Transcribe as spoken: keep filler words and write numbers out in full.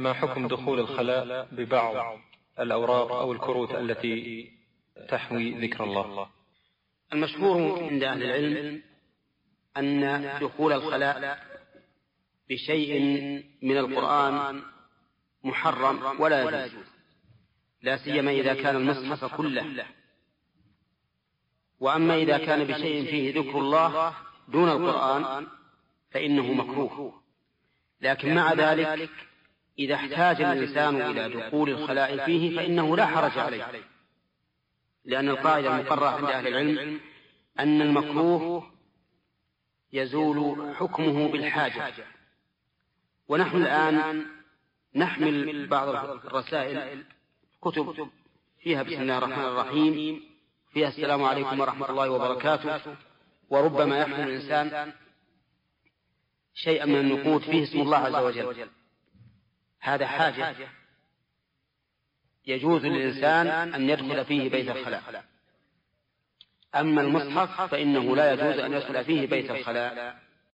ما حكم دخول الخلاء ببعض الأوراق أو الكروت التي تحوي ذكر الله؟ المشهور عند أهل العلم أن دخول الخلاء بشيء من القرآن محرم ولا يجوز، لا سيما إذا كان المصحف كله. وأما إذا كان بشيء فيه ذكر الله دون القرآن فإنه مكروه. لكن مع ذلك إذا احتاج الإنسان إلى دخول الخلاء فيه فإنه لا حرج عليه، لأن القاعدة المقررة عند أهل العلم أن المكروه يزول حكمه بالحاجة. ونحن الآن نحمل بعض الرسائل كتب فيها بسم الله الرحمن الرحيم، فيها السلام عليكم ورحمة الله وبركاته، وربما يحمل الإنسان شيئا من النقود فيه اسم الله عز وجل. هذا حاجة يجوز للإنسان أن يدخل فيه بيت الخلاء. أما المصحف فإنه لا يجوز أن يدخل فيه بيت الخلاء،